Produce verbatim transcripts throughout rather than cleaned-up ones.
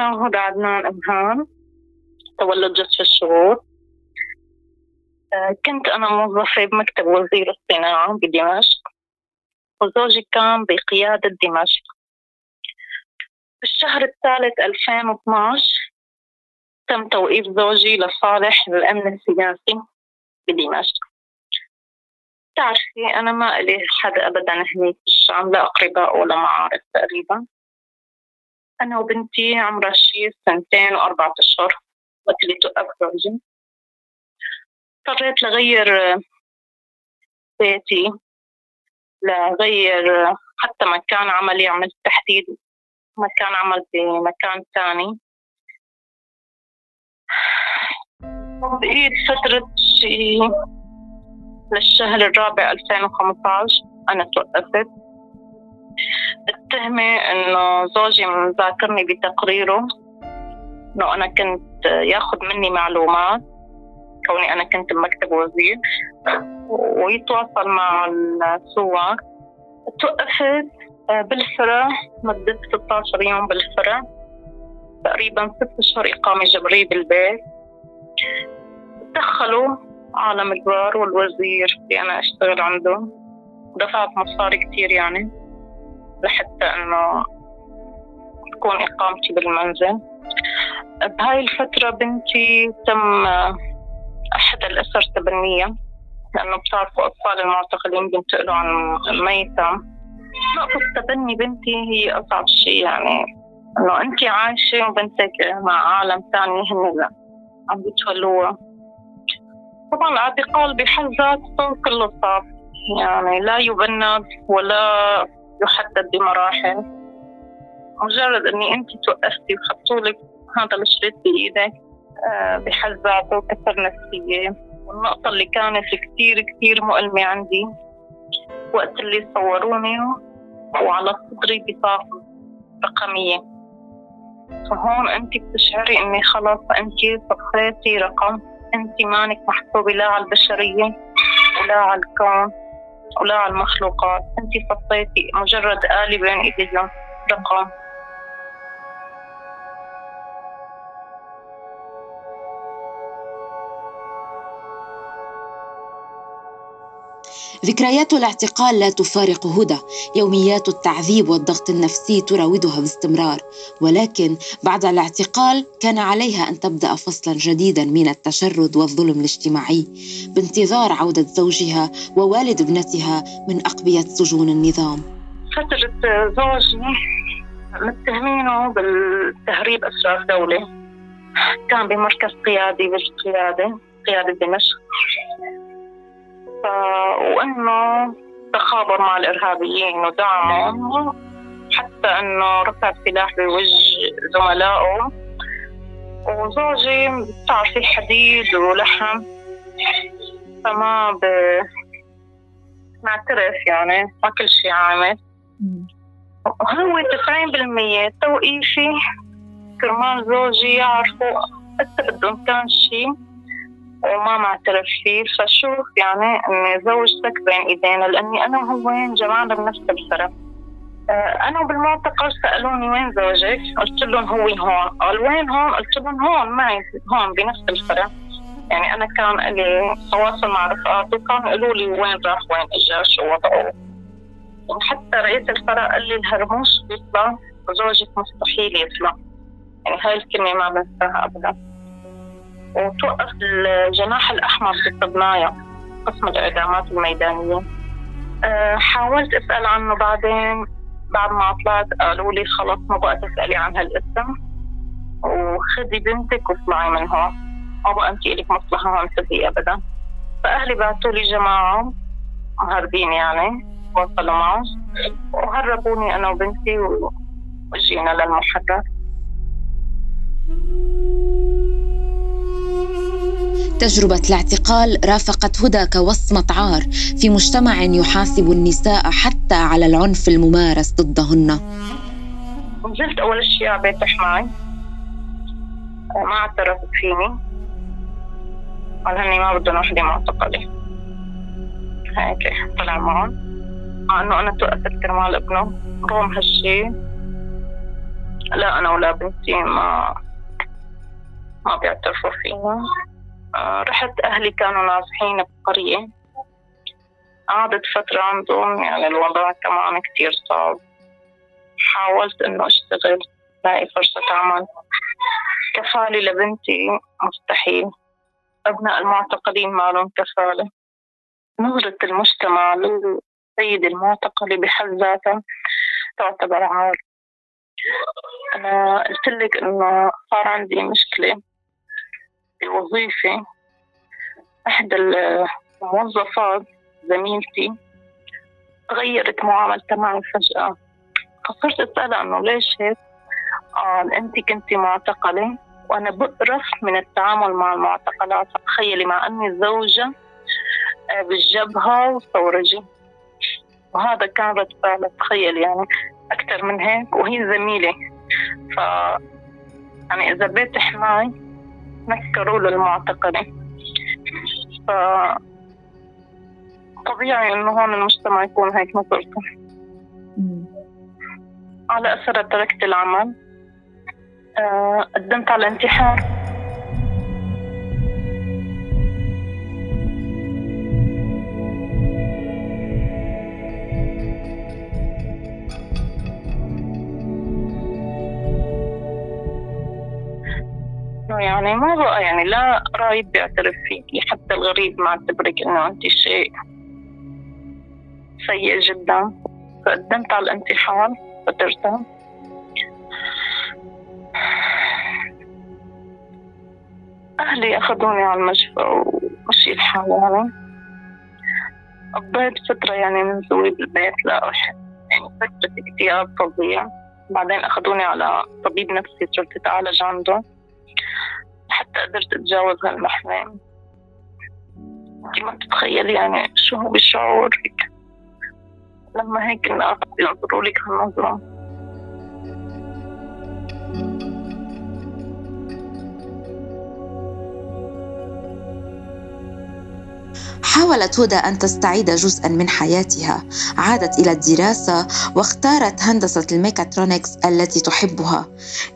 أنا هدى عدنان أمهان، تولد جسر الشروط. كنت أنا موظفة بمكتب وزير الصناعة بدمشق، وزوجي كان بقيادة دمشق. في الشهر الثالث ألفين واثناشر تم توقيف زوجي لصالح الأمن السياسي بدمشق. تعرفي أنا ما إلي حدا أبدا هني في الشام، لا أقرباء ولا معارف تقريبا. أنا وبنتي عمرها شي سنتين وأربعة أشهر وقت اللي توقف زوجي. اضطريت لغير بيتي، لغير حتى مكان عملي، عملت تحديد مكان عمل بمكان تاني. بقيت فترة شي للشهر الرابع ألفين وخمسطعش أنا توقفت. التهمة إنه زوجي مذاكرني بتقريره إنه أنا كنت ياخد مني معلومات كوني أنا كنت بمكتب وزير ويتواصل مع السواق. توقفت بالفرع مدة ستة عشر يوم بالفرع، تقريبا ست أشهر إقامة جبرية بالبيت. تدخلوا على مجبار والوزير اللي أنا أشتغل عنده، دفعت مصاري كتير يعني لحتى أنه تكون إقامتي بالمنزل. بهاي الفترة بنتي تم أحد الأسر تبنية، لأنه بتعرفوا أطفال المعتقلين بينتقلوا عن الميتة. نقطة تبني بنتي هي أصعب شيء، يعني إنه أنتي عايشة وبنتك مع عالم تاني هن عم بيتولوها. طبعاً الاعتقال بحد ذاته كله صعب، يعني لا يبند ولا يحدد بمراحل. مجرد إني أنتي توقفتي وحطولك هذا الشريط بإيدك بحد ذاته كسر نفسية. والنقطة اللي كانت كتير كتير مؤلمة عندي وقت اللي صوروني وعلى صدري بطاقة رقمية، فهون أنت بتشعري إني خلاص أنت صفيتي رقم، أنت مانك محسوبة لا على البشرية ولا على الكون ولا على المخلوقات، أنت صفيتي مجرد آلة بين إيدينا رقم. ذكريات الاعتقال لا تفارق هدى، يوميات التعذيب والضغط النفسي تراودها باستمرار، ولكن بعد الاعتقال كان عليها أن تبدأ فصلا جديدا من التشرد والظلم الاجتماعي بانتظار عودة زوجها ووالد ابنتها من أقبية سجون النظام. فترة زوجي متهمينه بالتهريب أسرار دولة، كان بمركز قيادي بالقيادة قيادة دمشق، وأنه تخابر مع الإرهابيين ودعمهم، حتى أنه رفع سلاح بوجه زملائه. وزوجي بتعرفي حديد ولحم، فما ب... معترف يعني ما كل شيء عامل. وهو تسعين بالمية توقيفي كرمال زوجي يعرفوا حتى بدهم كان شيء وما معترف فيه. فشوف يعني إن زوجتك بين إيدينا، لأني أنا وهو جمعنا بنفس الفرع. أنا بالمعتقل سألوني وين زوجك، قلت لهم هو هون. قال وين هون؟ قلت لهم هون معي هون بنفس الفرع. يعني أنا كان لي تواصل مع رفقاته، كانوا قالوا لي وين راح وين إجا شو وضعه. وحتى رئيس الفرع قال لي الهرموش بيطلع وزوجك مستحيل يطلع، يعني هاي الكلمة ما بنساها أبدا. وتوقف الجناح الأحمر بالصبناية قسم الإعدامات الميدانية. أه حاولت أسأل عنه بعدين، بعد ما طلعت قالوا لي خلاص ما بقى تسألي عن هالاسم وخذي بنتك واطلعي من هون، ما بقى أنت إلك مصلحة هون تبقي أبدا. فأهلي بعتوا لي جماعة مهربين يعني، وصلوا معه وهربوني أنا وبنتي وجينا للمحرر. تجربة الاعتقال رافقت هدى كوصمة عار في مجتمع يحاسب النساء حتى على العنف الممارس ضدهن. نزلت أول شيء على بيت حماي، ما اعترفت فيني، قال هني ما بدهم وحدة معتقلة. هيك طلع معهم مع إنه أنا توقفت كرمال ابنه رغم هالشيء. لا أنا ولا بنتي ما ما بيعترفوا فيها. آه رحت أهلي كانوا نازحين بقرية، قعدت فترة عندهم، يعني الوضع كمان كتير صعب. حاولت إنه أشتغل لاقي فرصة عمل، كفالة لبنتي مستحيل، أبناء المعتقلين ما لهم كفالة. نظرة المجتمع للسيد المعتقل بحد ذاته تعتبر عار. أنا قلت لك إنه صار عندي مشكلة بالوظيفة. إحدى الموظفات زميلتي تغيرت معاملتها معي فجأة، فصرت أسألها إنه ليش هيك؟ قال أنت كنتي معتقلة وأنا بقرف من التعامل مع المعتقلات. تخيلي مع أني زوجة بالجبهة وصورجي، وهذا كان رد فعل. تخيل يعني أكثر من هيك، وهي زميلة. ف يعني إذا بيت حماي نكروا للمعتقلة، ف طبيعي إنه هون المجتمع يكون هيك نظرته. على أثرها تركت العمل، أه قدمت على الانتحار. يعني ما بقى يعني لا قرايب بيعترف فيكي، حتى الغريب ما اعتبرك إنه أنت شيء سيء جدا. فقدمت على الانتحار فترتها. أهلي أخذوني على المشفى ومشي الحال. يعني قضيت فترة يعني من زوي بالبيت، لا أحس يعني فترة اكتئاب فظيع. بعدين أخذوني على طبيب نفسي، صرت أتعالج عنده حتى قدرت أتجاوز هالمحنة. كي ما تتخيل يعني شو هو بشعور لما هيك الناس بينظروا لك هالنظرة. حاولت هدى أن تستعيد جزءاً من حياتها، عادت إلى الدراسة واختارت هندسة الميكاترونكس التي تحبها،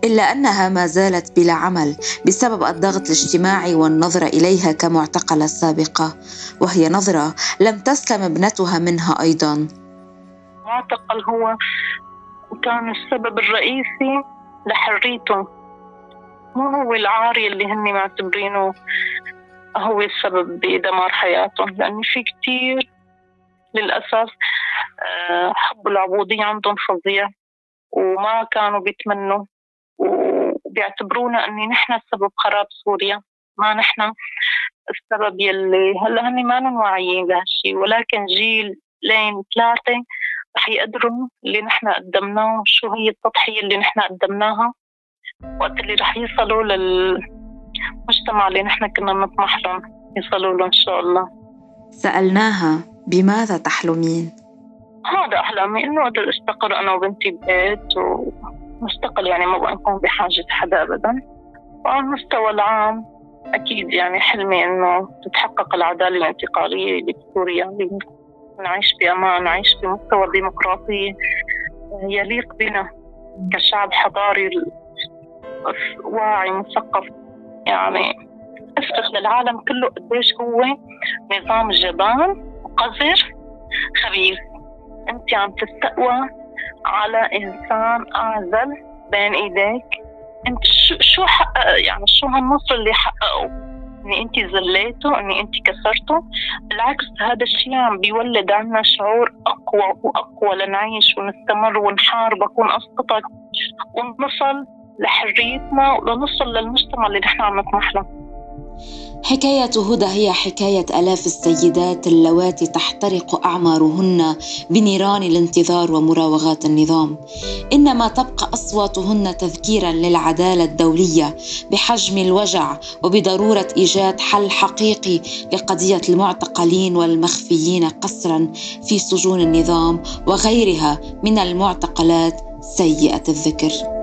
إلا أنها ما زالت بلا عمل بسبب الضغط الاجتماعي والنظرة إليها كمعتقلة سابقة، وهي نظرة لم تسلم ابنتها منها أيضاً. المعتقل هو كان السبب الرئيسي لحريته، مو هو العاري اللي هني معتبرينه هو السبب بدمار حياتهم، لأن في كتير للأسف حب العبودية عندهم فظيع، وما كانوا بيتمنوا وبيعتبرونا أني نحن السبب خراب سوريا، ما نحن السبب. يلي هلا هني ما نواعيين لهالشي، ولكن جيل لين ثلاثة رح يقدروا اللي نحن قدمناه، شو هي التضحية اللي نحن قدمناها، وقت اللي رح يصلوا لل مجتمع اللي نحن كنا نطمح لهم يصلوا له إن شاء الله. سألناها بماذا تحلمين؟ هذا أحلامي، إنه أقدر أستقر أنا وبنتي ببيت ومستقل، يعني ما بقى نكون بحاجة حدا أبدا. وعلى المستوى العام أكيد يعني حلمي إنه تتحقق العدالة الانتقالية بسوريا، نعيش بأمان، نعيش بمستوى ديمقراطي يليق بنا كشعب حضاري واعي مثقف. يعني أثبت للعالم كله قديش هو نظام جبان وقذر خبيث. أنت عم تستقوى على إنسان أعزل بين إيديك. أنت شو شو حقق يعني شو هالنصر اللي حققه؟ إني أنت زليته، إني أنت كسرته. بالعكس هذا الشيء عم بيولد عنا شعور أقوى وأقوى لنعيش ونستمر ونحاربك ونسقطك ونصل لحريتنا ولنصل للمجتمع اللي نحن عم نطمح له. حكاية هدى هي حكاية آلاف السيدات اللواتي تحترق أعمارهن بنيران الانتظار ومراوغات النظام، إنما تبقى أصواتهن تذكيرا للعدالة الدولية بحجم الوجع وبضرورة إيجاد حل حقيقي لقضية المعتقلين والمخفيين قسرا في سجون النظام وغيرها من المعتقلات سيئة الذكر.